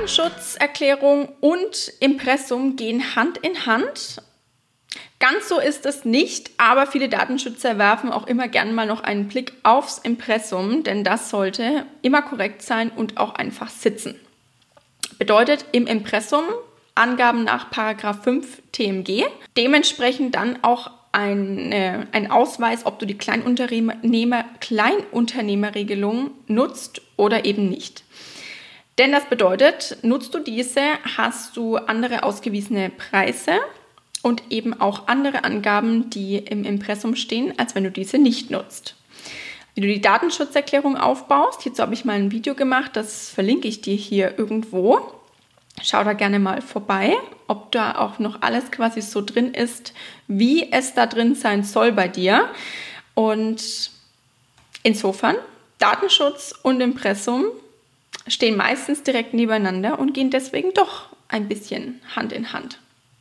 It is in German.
Datenschutzerklärung und Impressum gehen Hand in Hand. Ganz so ist es nicht, aber viele Datenschützer werfen auch immer gern mal noch einen Blick aufs Impressum, denn das sollte immer korrekt sein und auch einfach sitzen. Bedeutet im Impressum Angaben nach § 5 TMG, dementsprechend dann auch ein Ausweis, ob du die Kleinunternehmerregelung nutzt oder eben nicht. Denn das bedeutet, nutzt du diese, hast du andere ausgewiesene Preise und eben auch andere Angaben, die im Impressum stehen, als wenn du diese nicht nutzt. Wie du die Datenschutzerklärung aufbaust, hierzu habe ich mal ein Video gemacht, das verlinke ich dir hier irgendwo. Schau da gerne mal vorbei, ob da auch noch alles quasi so drin ist, wie es da drin sein soll bei dir. Und insofern, Datenschutz und Impressum stehen meistens direkt nebeneinander und gehen deswegen doch ein bisschen Hand in Hand.